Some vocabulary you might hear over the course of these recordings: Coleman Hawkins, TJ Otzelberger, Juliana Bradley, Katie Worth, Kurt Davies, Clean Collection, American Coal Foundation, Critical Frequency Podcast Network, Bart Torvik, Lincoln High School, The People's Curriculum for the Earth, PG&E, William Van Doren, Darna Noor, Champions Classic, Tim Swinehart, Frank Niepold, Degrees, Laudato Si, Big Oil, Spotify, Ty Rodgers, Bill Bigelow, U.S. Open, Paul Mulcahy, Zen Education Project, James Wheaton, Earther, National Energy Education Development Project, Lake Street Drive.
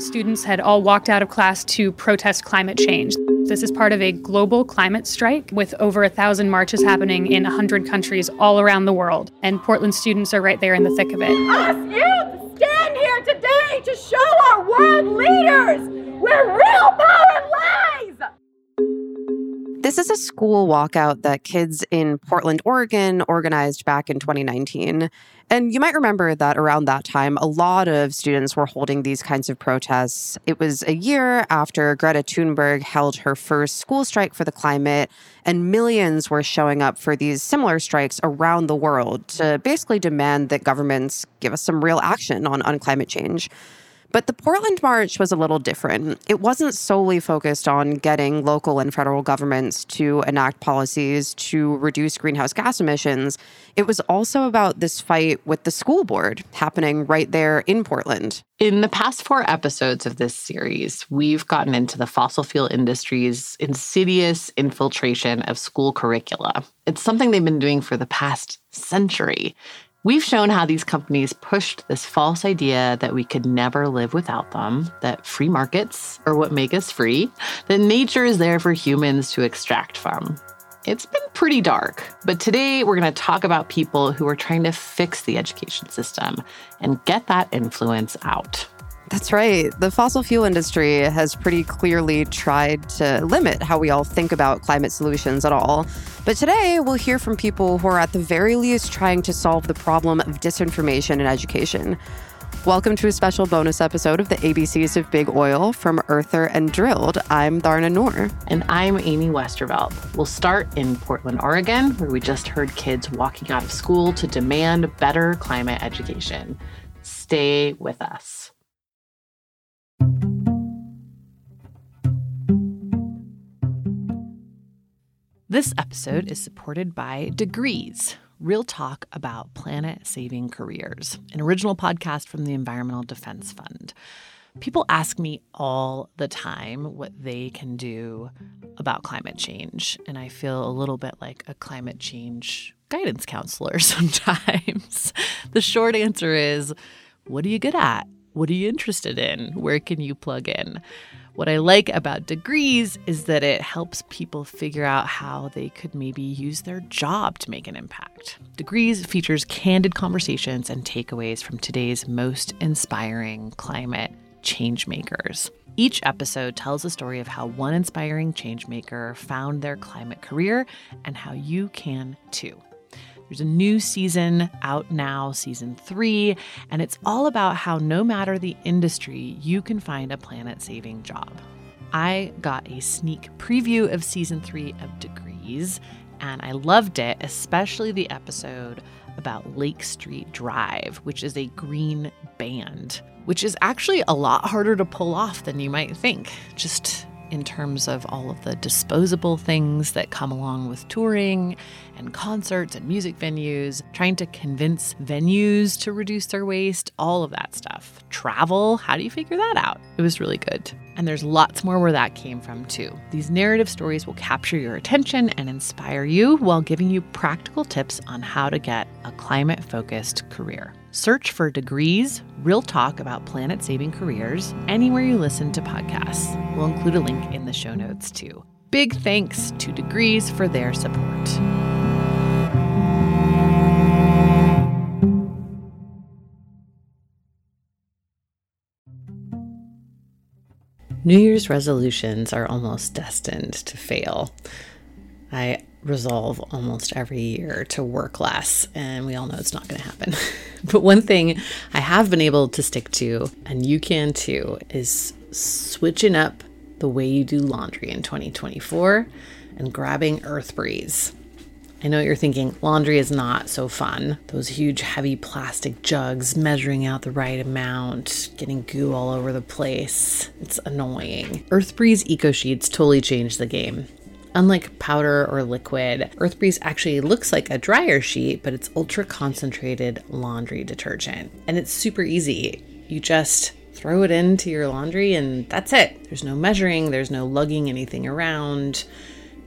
Students had all walked out of class to protest climate change. This is part of a global climate strike with over 1,000 marches happening in 100 countries all around the world. And Portland students are right there in the thick of it. Us youth stand here today to show our world leaders where real power lies. This is a school walkout that kids in Portland, Oregon organized back in 2019. And you might remember that around that time, a lot of students were holding these kinds of protests. It was a year after Greta Thunberg held her first school strike for the climate, and millions were showing up for these similar strikes around the world to basically demand that governments give us some real action on climate change. But the Portland March was a little different. It wasn't solely focused on getting local and federal governments to enact policies to reduce greenhouse gas emissions. It was also about this fight with the school board happening right there in Portland. In the past 4 episodes of this series, we've gotten into the fossil fuel industry's insidious infiltration of school curricula. It's something they've been doing for the past century. We've shown how these companies pushed this false idea that we could never live without them, that free markets are what make us free, that nature is there for humans to extract from. It's been pretty dark, but today we're going to talk about people who are trying to fix the education system and get that influence out. That's right. The fossil fuel industry has pretty clearly tried to limit how we all think about climate solutions at all. But today, we'll hear from people who are at the very least trying to solve the problem of disinformation in education. Welcome to a special bonus episode of the ABCs of Big Oil from Earther and Drilled. I'm Darna Noor. And I'm Amy Westervelt. We'll start in Portland, Oregon, where we just heard kids walking out of school to demand better climate education. Stay with us. This episode is supported by Degrees, real talk about planet-saving careers, an original podcast from the Environmental Defense Fund. People ask me all the time what they can do about climate change, and I feel a little bit like a climate change guidance counselor sometimes. The short answer is, what are you good at? What are you interested in? Where can you plug in? What I like about Degrees is that it helps people figure out how they could maybe use their job to make an impact. Degrees features candid conversations and takeaways from today's most inspiring climate changemakers. Each episode tells a story of how one inspiring changemaker found their climate career and how you can too. There's a new season out now, season 3, and it's all about how no matter the industry, you can find a planet-saving job. I got a sneak preview of season 3 of Degrees, and I loved it, especially the episode about Lake Street Drive, which is a green band, which is actually a lot harder to pull off than you might think, just in terms of all of the disposable things that come along with touring and concerts and music venues, trying to convince venues to reduce their waste, all of that stuff. Travel, how do you figure that out? It was really good. And there's lots more where that came from too. These narrative stories will capture your attention and inspire you while giving you practical tips on how to get a climate-focused career. Search for Degrees, real talk about planet-saving careers, anywhere you listen to podcasts. We'll include a link in the show notes too. Big thanks to Degrees for their support. New Year's resolutions are almost destined to fail. I resolve almost every year to work less, and we all know it's not going to happen. But one thing I have been able to stick to, and you can too, is switching up the way you do laundry in 2024 and grabbing Earth Breeze. I know you're thinking laundry is not so fun. Those huge heavy plastic jugs, measuring out the right amount, getting goo all over the place. It's annoying. Earth Breeze Eco Sheets totally changed the game. Unlike powder or liquid, Earth Breeze actually looks like a dryer sheet, but it's ultra concentrated laundry detergent. And it's super easy. You just throw it into your laundry and that's it. There's no measuring, there's no lugging anything around.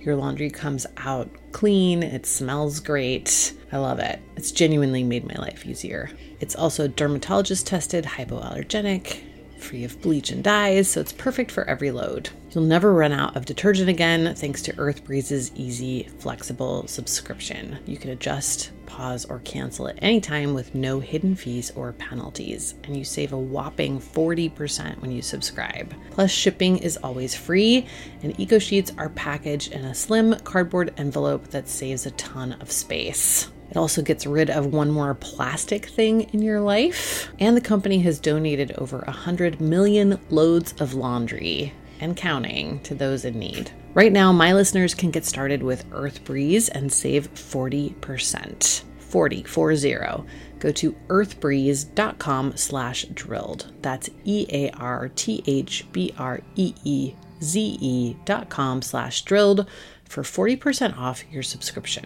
Your laundry comes out clean, it smells great. I love it. It's genuinely made my life easier. It's also dermatologist tested, hypoallergenic, free of bleach and dyes, so it's perfect for every load. You'll never run out of detergent again thanks to Earth Breeze's easy, flexible subscription. You can adjust, pause, or cancel at any time with no hidden fees or penalties, and you save a whopping 40% when you subscribe. Plus, shipping is always free, and Eco Sheets are packaged in a slim cardboard envelope that saves a ton of space. It also gets rid of one more plastic thing in your life. And the company has donated over 100 million loads of laundry and counting to those in need. Right now, my listeners can get started with Earth Breeze and save 40%. 40, 40. Go to earthbreeze.com/drilled. That's EARTHBREEZE.com/drilled for 40% off your subscription.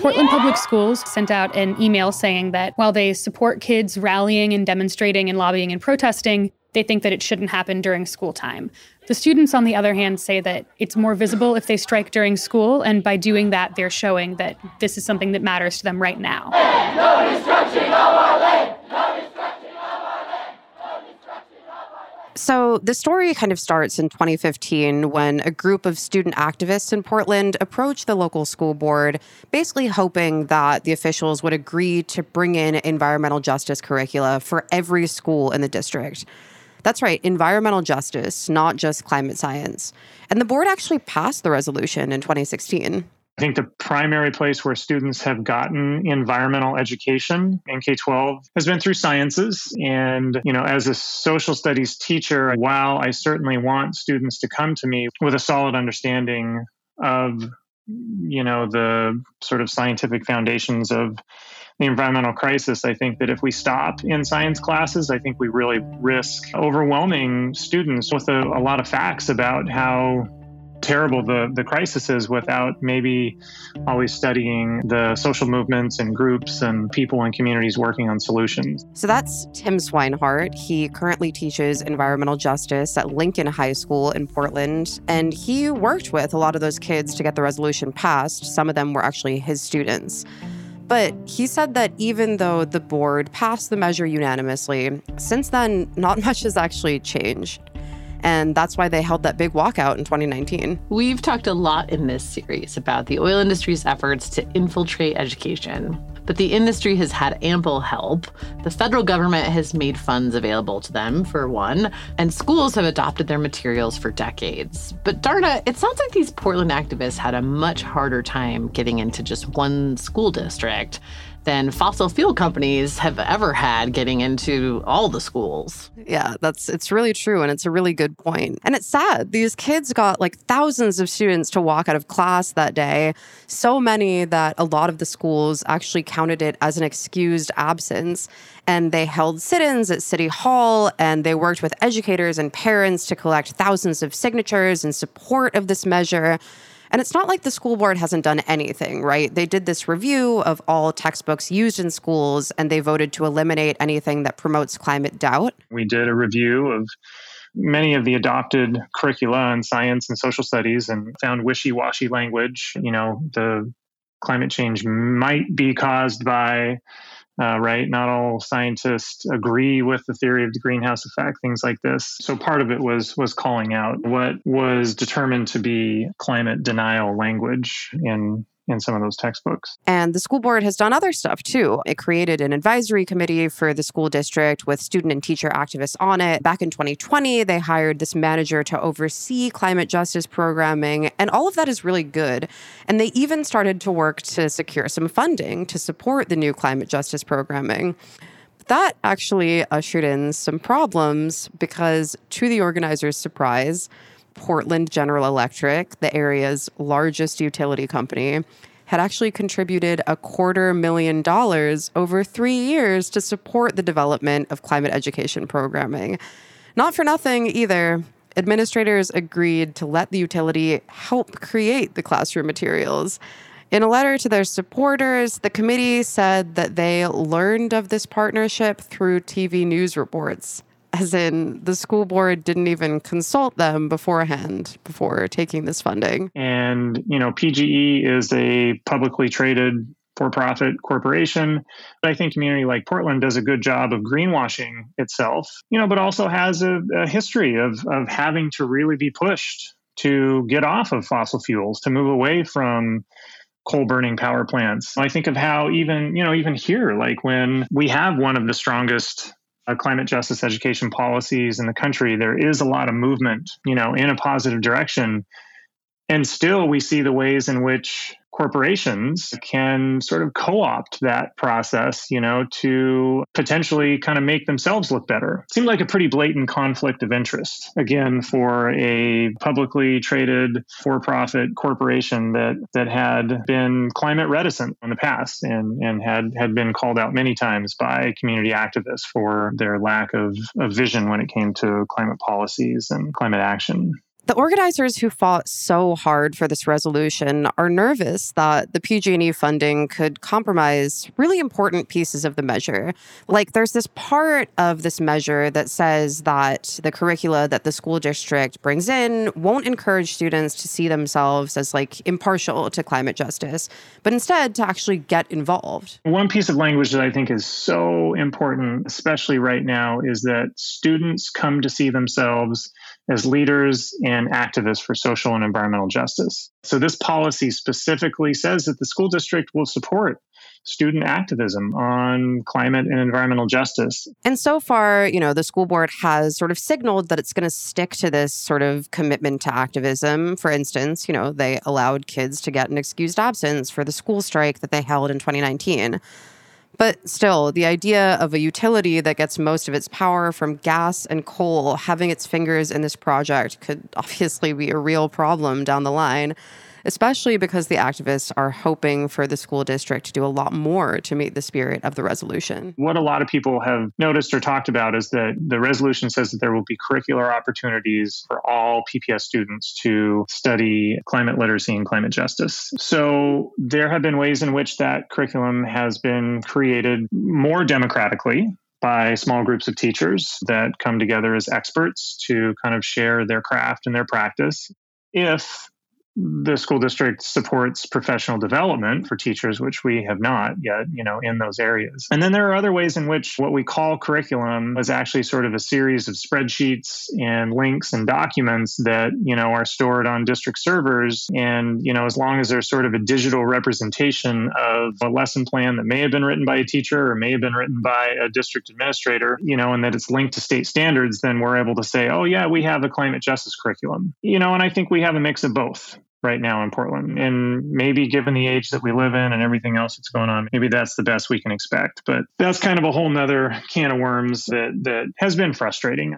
Portland Public Schools sent out an email saying that while they support kids rallying and demonstrating and lobbying and protesting, they think that it shouldn't happen during school time. The students, on the other hand, say that it's more visible if they strike during school, and by doing that, they're showing that this is something that matters to them right now. Land, no destruction of our land! No destruction of our land! No destruction of our land! So the story kind of starts in 2015 when a group of student activists in Portland approached the local school board, basically hoping that the officials would agree to bring in environmental justice curricula for every school in the district. That's right, environmental justice, not just climate science. And the board actually passed the resolution in 2016. I think the primary place where students have gotten environmental education in K-12 has been through sciences. And, you know, as a social studies teacher, while I certainly want students to come to me with a solid understanding of, you know, the sort of scientific foundations of the environmental crisis, I think that if we stop in science classes, I think we really risk overwhelming students with a lot of facts about how terrible the crisis is without maybe always studying the social movements and groups and people and communities working on solutions. So that's Tim Swinehart. He currently teaches environmental justice at Lincoln High School in Portland, and he worked with a lot of those kids to get the resolution passed. Some of them were actually his students. But he said that even though the board passed the measure unanimously, since then, not much has actually changed. And that's why they held that big walkout in 2019. We've talked a lot in this series about the oil industry's efforts to infiltrate education. But the industry has had ample help. The federal government has made funds available to them, for one, and schools have adopted their materials for decades. But Darna, it sounds like these Portland activists had a much harder time getting into just one school district than fossil fuel companies have ever had getting into all the schools. Yeah, it's really true, and it's a really good point. And it's sad. These kids got thousands of students to walk out of class that day, so many that a lot of the schools actually counted it as an excused absence. And they held sit-ins at City Hall, and they worked with educators and parents to collect thousands of signatures in support of this measure. And it's not like the school board hasn't done anything, right? They did this review of all textbooks used in schools, and they voted to eliminate anything that promotes climate doubt. We did a review of many of the adopted curricula in science and social studies and found wishy-washy language. You know, the climate change might be caused by, right? Not all scientists agree with the theory of the greenhouse effect, things like this. So part of it was calling out what was determined to be climate denial language in some of those textbooks. And the school board has done other stuff, too. It created an advisory committee for the school district with student and teacher activists on it. Back in 2020, they hired this manager to oversee climate justice programming. And all of that is really good. And they even started to work to secure some funding to support the new climate justice programming. That actually ushered in some problems because, to the organizers' surprise, Portland General Electric, the area's largest utility company, had actually contributed $250,000 over 3 years to support the development of climate education programming. Not for nothing either, administrators agreed to let the utility help create the classroom materials. In a letter to their supporters, the committee said that they learned of this partnership through TV news reports. As in, the school board didn't even consult them beforehand before taking this funding. And, you know, PGE is a publicly traded for-profit corporation. But I think a community like Portland does a good job of greenwashing itself, you know, but also has a history of having to really be pushed to get off of fossil fuels, to move away from coal-burning power plants. I think of how even here, like when we have one of the strongest climate justice education policies in the country, there is a lot of movement, you know, in a positive direction. And still we see the ways in which corporations can sort of co-opt that process, you know, to potentially kind of make themselves look better. It seemed like a pretty blatant conflict of interest, again, for a publicly traded for-profit corporation that had been climate reticent in the past and had been called out many times by community activists for their lack of vision when it came to climate policies and climate action. The organizers who fought so hard for this resolution are nervous that the PG&E funding could compromise really important pieces of the measure. Like, there's this part of this measure that says that the curricula that the school district brings in won't encourage students to see themselves as, impartial to climate justice, but instead to actually get involved. One piece of language that I think is so important, especially right now, is that students come to see themselves as leaders and activists for social and environmental justice. So this policy specifically says that the school district will support student activism on climate and environmental justice. And so far, you know, the school board has sort of signaled that it's going to stick to this sort of commitment to activism. For instance, you know, they allowed kids to get an excused absence for the school strike that they held in 2019. But still, the idea of a utility that gets most of its power from gas and coal having its fingers in this project could obviously be a real problem down the line, especially because the activists are hoping for the school district to do a lot more to meet the spirit of the resolution. What a lot of people have noticed or talked about is that the resolution says that there will be curricular opportunities for all PPS students to study climate literacy and climate justice. So there have been ways in which that curriculum has been created more democratically by small groups of teachers that come together as experts to kind of share their craft and their practice. If The school district supports professional development for teachers, which we have not yet, in those areas. And then there are other ways in which what we call curriculum is actually sort of a series of spreadsheets and links and documents that, are stored on district servers. And, as long as there's sort of a digital representation of a lesson plan that may have been written by a teacher or may have been written by a district administrator, and that it's linked to state standards, then we're able to say, oh, yeah, we have a climate justice curriculum. And I think we have a mix of both right now in Portland. And maybe given the age that we live in and everything else that's going on, maybe that's the best we can expect. But that's kind of a whole nother can of worms that has been frustrating.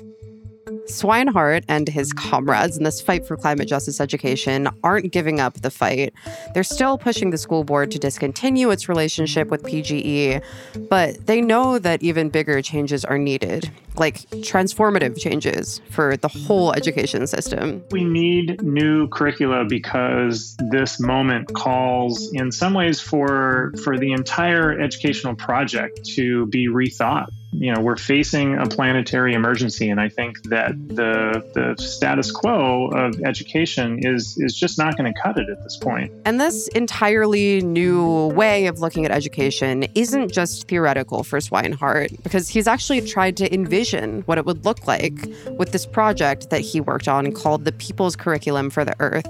Swinehart and his comrades in this fight for climate justice education aren't giving up the fight. They're still pushing the school board to discontinue its relationship with PGE, but they know that even bigger changes are needed, like transformative changes for the whole education system. We need new curricula because this moment calls in some ways for the entire educational project to be rethought. We're facing a planetary emergency, and I think that the status quo of education is just not going to cut it at this point. And this entirely new way of looking at education isn't just theoretical for Swinehart, because he's actually tried to envision what it would look like with this project that he worked on called The People's Curriculum for the Earth.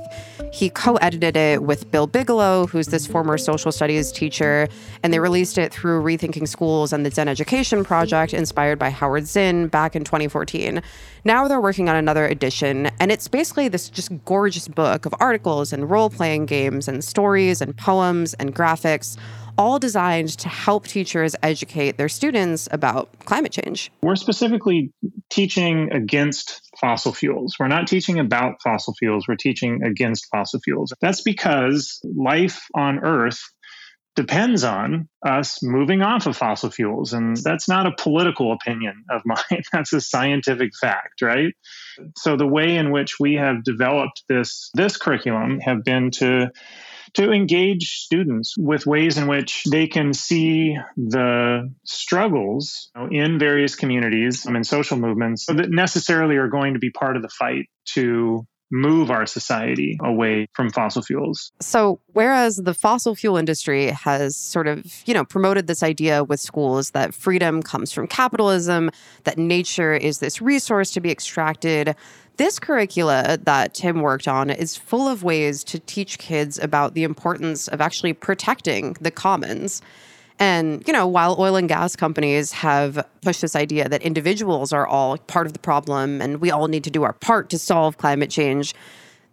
He co-edited it with Bill Bigelow, who's this former social studies teacher, and they released it through Rethinking Schools and the Zen Education Project, inspired by Howard Zinn back in 2014. Now they're working on another edition, and it's basically this just gorgeous book of articles and role-playing games and stories and poems and graphics, all designed to help teachers educate their students about climate change. We're specifically teaching against fossil fuels. We're not teaching about fossil fuels. We're teaching against fossil fuels. That's because life on Earth depends on us moving off of fossil fuels. And that's not a political opinion of mine. That's a scientific fact, right? So the way in which we have developed this curriculum have been to engage students with ways in which they can see the struggles in various communities and social movements that necessarily are going to be part of the fight to move our society away from fossil fuels. So whereas the fossil fuel industry has sort of, promoted this idea with schools that freedom comes from capitalism, that nature is this resource to be extracted, this curricula that Tim worked on is full of ways to teach kids about the importance of actually protecting the commons. And, while oil and gas companies have pushed this idea that individuals are all part of the problem and we all need to do our part to solve climate change,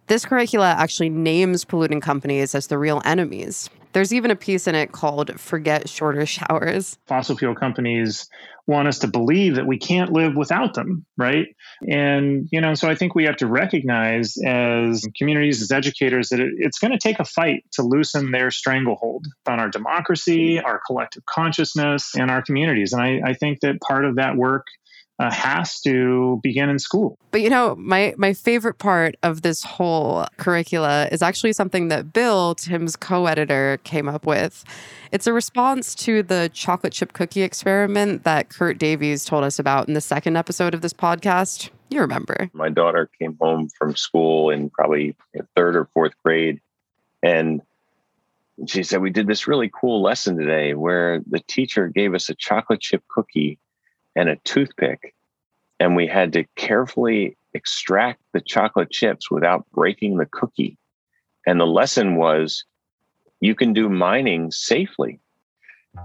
this curricula actually names polluting companies as the real enemies. There's even a piece in it called Forget Shorter Showers. Fossil fuel companies want us to believe that we can't live without them, right? And, so I think we have to recognize as communities, as educators, that it's going to take a fight to loosen their stranglehold on our democracy, our collective consciousness, and our communities. And I think that part of that work has to begin in school. But my favorite part of this whole curricula is actually something that Bill, Tim's co-editor, came up with. It's a response to the chocolate chip cookie experiment that Kurt Davies told us about in the second episode of this podcast. You remember. My daughter came home from school in probably third or fourth grade, and she said, we did this really cool lesson today where the teacher gave us a chocolate chip cookie and a toothpick, and we had to carefully extract the chocolate chips without breaking the cookie. And the lesson was, you can do mining safely.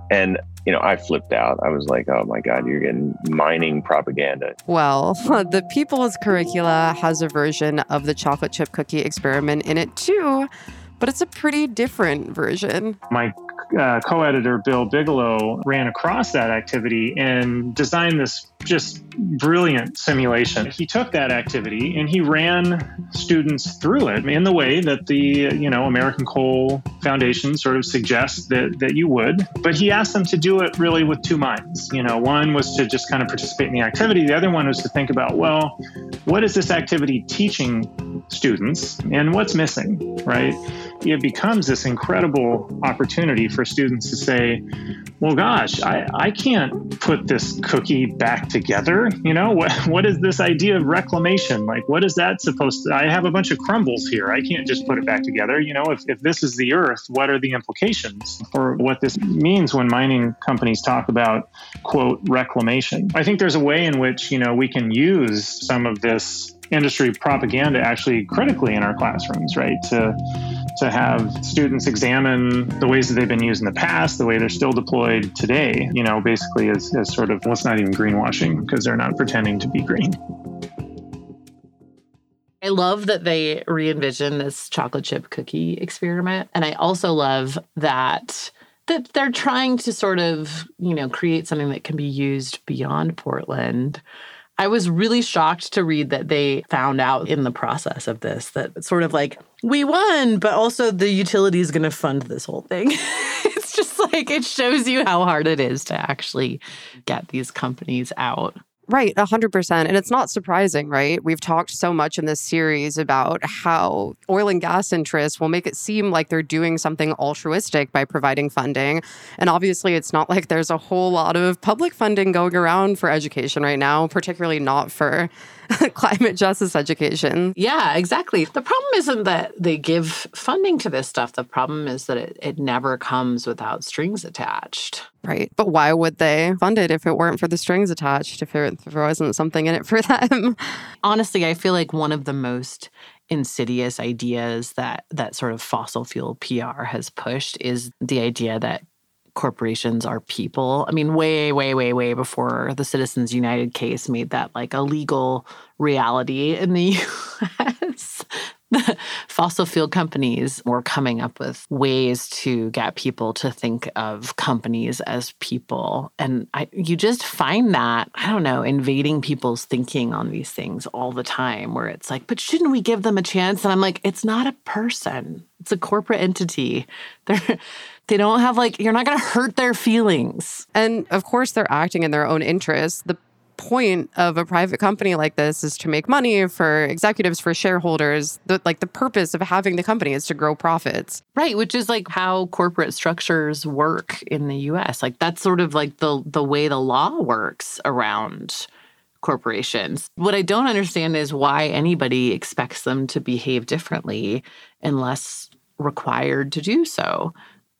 And, I flipped out. I was like, oh my God, you're getting mining propaganda. Well, the People's Curricula has a version of the chocolate chip cookie experiment in it too, but it's a pretty different version. My co-editor, Bill Bigelow, ran across that activity and designed this just brilliant simulation. He took that activity and he ran students through it in the way that the, American Coal Foundation sort of suggests that you would. But he asked them to do it really with two minds. One was to just kind of participate in the activity. The other one was to think about, well, what is this activity teaching students and what's missing, right? it becomes this incredible opportunity for students to say, well, gosh, I can't put this cookie back together. You know, what is this idea of reclamation? Like, what is that supposed to, I have a bunch of crumbles here. I can't just put it back together. You know, if this is the earth, what are the implications for what this means when mining companies talk about, quote, reclamation? I think there's a way in which, you know, we can use some of this industry propaganda actually critically in our classrooms, right? To have students examine the ways that they've been used in the past, the way they're still deployed today, you know, basically as sort of, well, it's not even greenwashing because they're not pretending to be green. I love that they re-envision this chocolate chip cookie experiment. And I also love that they're trying to sort of, you know, create something that can be used beyond Portland. I was really shocked to read that they found out in the process of this that it's sort of like, we won, but also the utility is going to fund this whole thing. It's just like, it shows you how hard it is to actually get these companies out. Right, 100%. And it's not surprising, right? We've talked so much in this series about how oil and gas interests will make it seem like they're doing something altruistic by providing funding. And obviously, it's not like there's a whole lot of public funding going around for education right now, particularly not for climate justice education. Yeah, exactly. The problem isn't that they give funding to this stuff. The problem is that it never comes without strings attached. Right. But why would they fund it if it weren't for the strings attached, if there wasn't something in it for them? Honestly, I feel like one of the most insidious ideas that sort of fossil fuel PR has pushed is the idea that corporations are people. I mean, way, way, way, way before the Citizens United case made that like a legal reality in the U.S., the fossil fuel companies were coming up with ways to get people to think of companies as people. And you just find that, I don't know, invading people's thinking on these things all the time, where it's like, but shouldn't we give them a chance? And I'm like, it's not a person. It's a corporate entity. They don't have like, you're not going to hurt their feelings. And of course, they're acting in their own interests. The point of a private company like this is to make money for executives, for shareholders. The purpose of having the company is to grow profits. Right, which is like how corporate structures work in the U.S. Like that's sort of like the way the law works around corporations. What I don't understand is why anybody expects them to behave differently unless required to do so.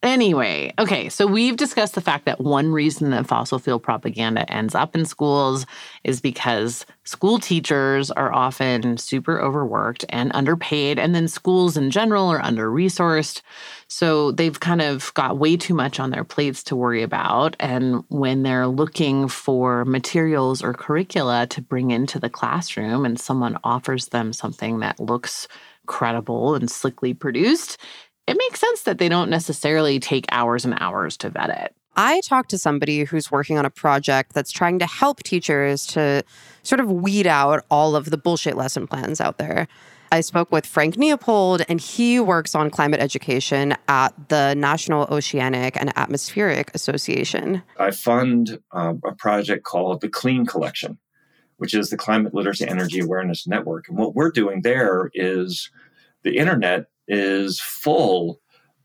Anyway, okay, so we've discussed the fact that one reason that fossil fuel propaganda ends up in schools is because school teachers are often super overworked and underpaid, and then schools in general are under-resourced. So they've kind of got way too much on their plates to worry about. And when they're looking for materials or curricula to bring into the classroom and someone offers them something that looks credible and slickly produced, it makes sense that they don't necessarily take hours and hours to vet it. I talked to somebody who's working on a project that's trying to help teachers to sort of weed out all of the bullshit lesson plans out there. I spoke with Frank Niepold, and he works on climate education at the National Oceanic and Atmospheric Association. I fund a project called the Clean Collection, which is the Climate Literacy Energy Awareness Network. And what we're doing there is the internet is full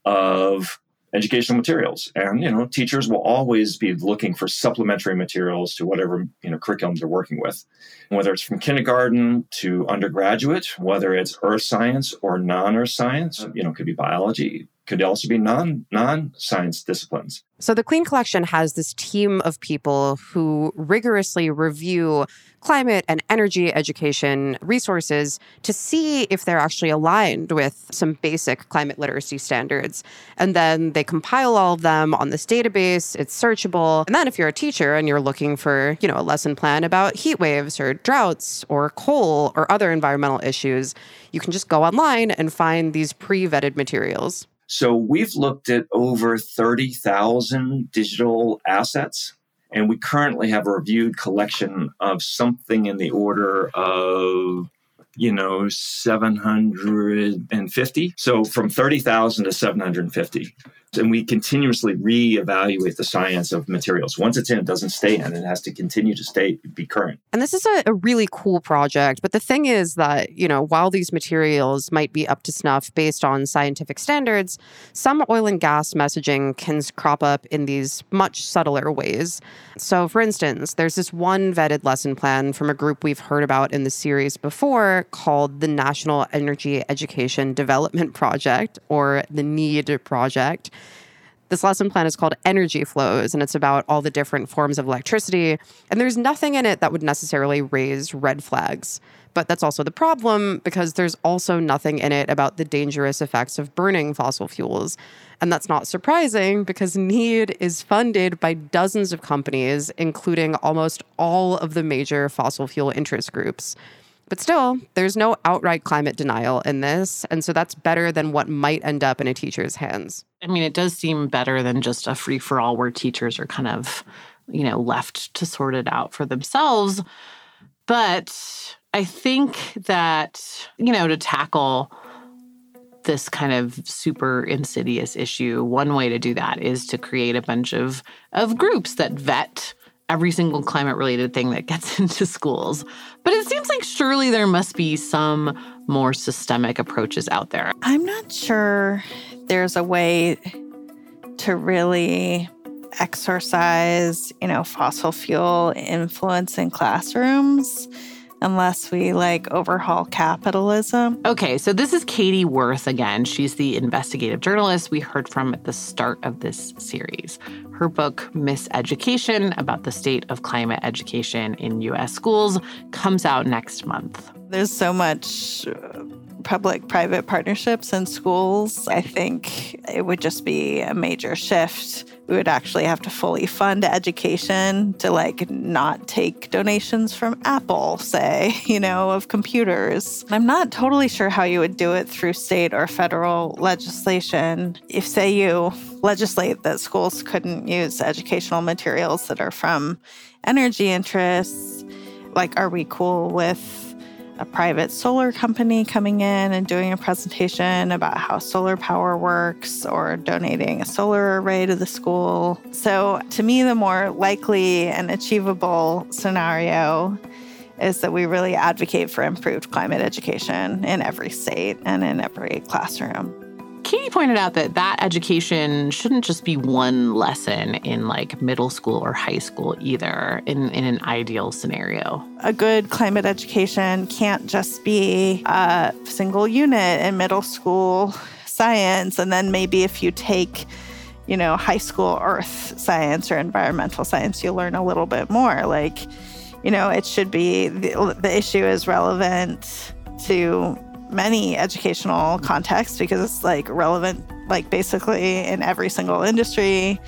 of educational materials. And, you know, teachers will always be looking for supplementary materials to whatever, you know, curriculum they're working with, whether it's from kindergarten to undergraduate, whether it's earth science or non-earth science, you know, it could be biology, could also be non-science disciplines. So the Clean Collection has this team of people who rigorously review climate and energy education resources to see if they're actually aligned with some basic climate literacy standards. And then they compile all of them on this database. It's searchable. And then if you're a teacher and you're looking for, you know, a lesson plan about heat waves or droughts or coal or other environmental issues, you can just go online and find these pre-vetted materials. So we've looked at over 30,000 digital assets, and we currently have a reviewed collection of something in the order of, you know, 750. So from 30,000 to 750. And we continuously reevaluate the science of materials. Once it's in, it doesn't stay in. It has to continue to stay, be current. And this is a really cool project. But the thing is that, you know, while these materials might be up to snuff based on scientific standards, some oil and gas messaging can crop up in these much subtler ways. So, for instance, there's this one vetted lesson plan from a group we've heard about in the series before called the National Energy Education Development Project, or the NEED Project. This lesson plan is called Energy Flows, and it's about all the different forms of electricity. And there's nothing in it that would necessarily raise red flags. But that's also the problem, because there's also nothing in it about the dangerous effects of burning fossil fuels. And that's not surprising, because NEED is funded by dozens of companies, including almost all of the major fossil fuel interest groups. But still, there's no outright climate denial in this, and so that's better than what might end up in a teacher's hands. I mean, it does seem better than just a free-for-all where teachers are kind of, you know, left to sort it out for themselves. But I think that, you know, to tackle this kind of super insidious issue, one way to do that is to create a bunch of groups that vet every single climate-related thing that gets into schools. But it seems like surely there must be some more systemic approaches out there. I'm not sure there's a way to really exercise, you know, fossil fuel influence in classrooms unless we, like, overhaul capitalism. Okay, so this is Katie Worth again. She's the investigative journalist we heard from at the start of this series. Her book, Miseducation, about the state of climate education in U.S. schools, comes out next month. There's so much public-private partnerships in schools. I think it would just be a major shift. We would actually have to fully fund education to, like, not take donations from Apple, say, you know, of computers. I'm not totally sure how you would do it through state or federal legislation. If, say, you legislate that schools couldn't use educational materials that are from energy interests, like, are we cool with a private solar company coming in and doing a presentation about how solar power works, or donating a solar array to the school? So to me, the more likely and achievable scenario is that we really advocate for improved climate education in every state and in every classroom. Katie pointed out that education shouldn't just be one lesson in, like, middle school or high school either, in an ideal scenario. A good climate education can't just be a single unit in middle school science, and then maybe if you take, you know, high school earth science or environmental science, you learn a little bit more. Like, you know, it should be, the issue is relevant to many educational contexts because it's, like, relevant, like, basically in every single industry.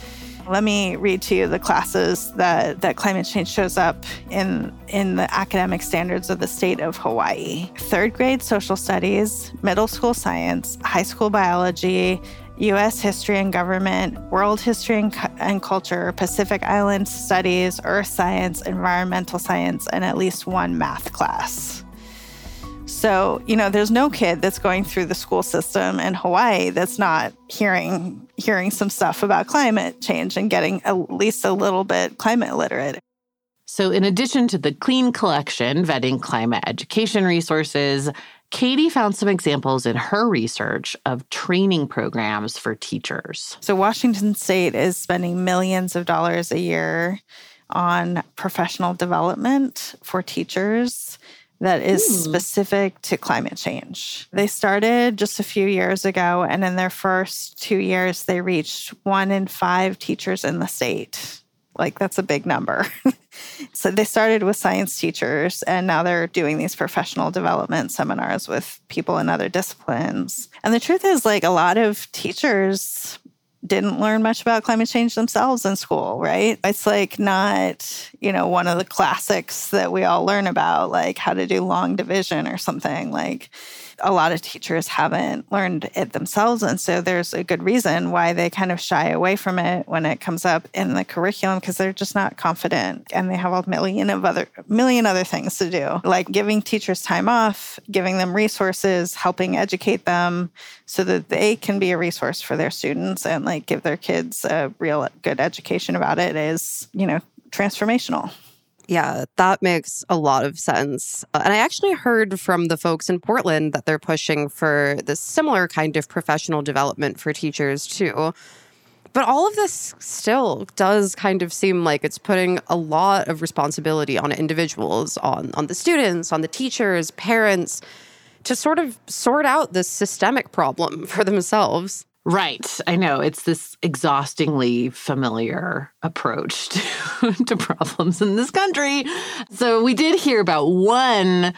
Let me read to you the classes that climate change shows up in the academic standards of the state of Hawaii. Third grade social studies, middle school science, high school biology, U.S. history and government, world history and culture, Pacific Island studies, earth science, environmental science, and at least one math class. So, you know, there's no kid that's going through the school system in Hawaii that's not hearing some stuff about climate change and getting at least a little bit climate literate. So in addition to the Clean Collection, vetting climate education resources, Katie found some examples in her research of training programs for teachers. So Washington State is spending millions of dollars a year on professional development for teachers that is specific to climate change. They started just a few years ago, and in their first 2 years, they reached 1 in 5 teachers in the state. Like, that's a big number. So they started with science teachers, and now they're doing these professional development seminars with people in other disciplines. And the truth is, like, a lot of teachers didn't learn much about climate change themselves in school, right? It's, like, not, you know, one of the classics that we all learn about, like how to do long division or something. Like, a lot of teachers haven't learned it themselves. And so there's a good reason why they kind of shy away from it when it comes up in the curriculum, because they're just not confident and they have a million other things to do, like giving teachers time off, giving them resources, helping educate them so that they can be a resource for their students and, like, like give their kids a real good education about it is, you know, transformational. Yeah, that makes a lot of sense. And I actually heard from the folks in Portland that they're pushing for this similar kind of professional development for teachers too. But all of this still does kind of seem like it's putting a lot of responsibility on individuals, on the students, on the teachers, parents, to sort of sort out this systemic problem for themselves. Right. I know. It's this exhaustingly familiar approach to problems in this country. So we did hear about one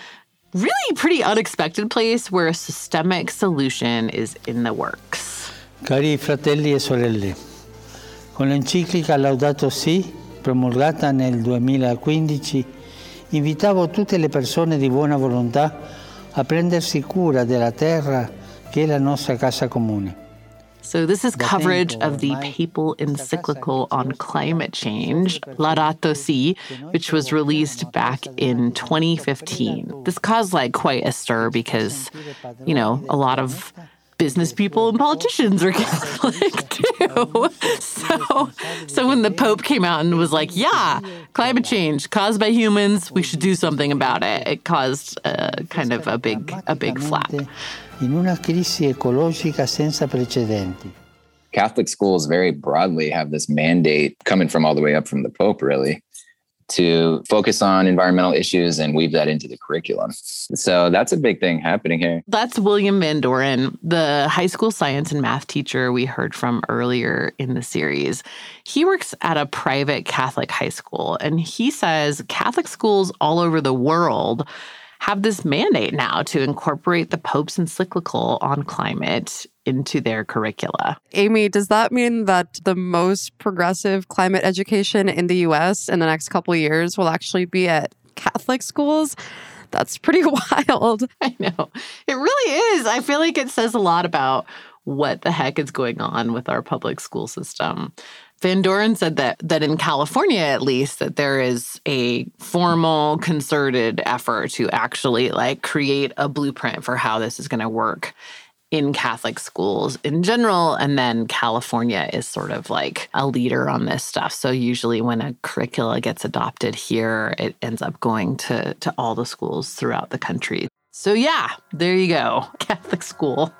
really pretty unexpected place where a systemic solution is in the works. Cari fratelli e sorelle, con l'enciclica Laudato Si, promulgata nel 2015, invitavo tutte le persone di buona volontà a prendersi cura della terra che è la nostra casa comune. So this is coverage of the papal encyclical on climate change, Laudato Si, which was released back in 2015. This caused like quite a stir because, you know, a lot of business people and politicians are Catholic too. So when the Pope came out and was like, yeah, climate change caused by humans, we should do something about it, it caused kind of a big flap. In una crisi ecologica senza precedenti. Catholic schools very broadly have this mandate coming from all the way up from the Pope, really, to focus on environmental issues and weave that into the curriculum. So that's a big thing happening here. That's William Van Doren, the high school science and math teacher we heard from earlier in the series. He works at a private Catholic high school, and he says Catholic schools all over the world have this mandate now to incorporate the Pope's encyclical on climate into their curricula. Amy, does that mean that the most progressive climate education in the U.S. in the next couple of years will actually be at Catholic schools? That's pretty wild. I know. It really is. I feel like it says a lot about what the heck is going on with our public school system. Van Doren said that in California, at least, that there is a formal, concerted effort to actually like create a blueprint for how this is going to work in Catholic schools in general. And then California is sort of like a leader on this stuff. So usually when a curricula gets adopted here, it ends up going to all the schools throughout the country. So yeah, there you go, Catholic school.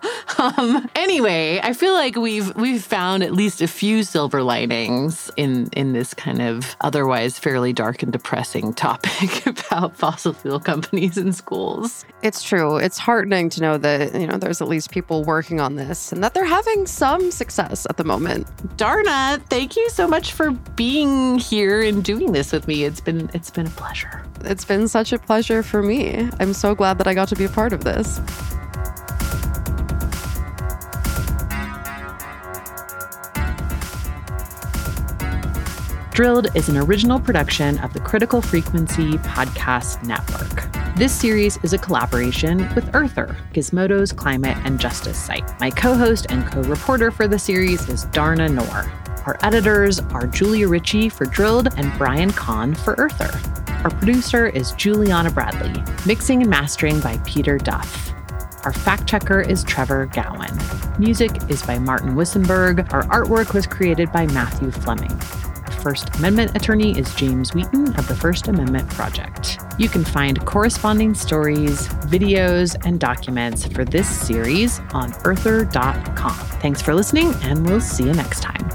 Anyway, I feel like we've found at least a few silver linings in this kind of otherwise fairly dark and depressing topic about fossil fuel companies in schools. It's true. It's heartening to know that, you know, there's at least people working on this and that they're having some success at the moment. Darna, thank you so much for being here and doing this with me. It's been a pleasure. It's been such a pleasure for me. I'm so glad that I got to be a part of this. Drilled is an original production of the Critical Frequency Podcast Network. This series is a collaboration with Earther, Gizmodo's climate and justice site. My co-host and co-reporter for the series is Darna Noor. Our editors are Julia Ritchie for Drilled and Brian Kahn for Earther. Our producer is Juliana Bradley, mixing and mastering by Peter Duff. Our fact checker is Trevor Gowan. Music is by Martin Wissenberg. Our artwork was created by Matthew Fleming. Our First Amendment attorney is James Wheaton of the First Amendment Project. You can find corresponding stories, videos, and documents for this series on earther.com. Thanks for listening, and we'll see you next time.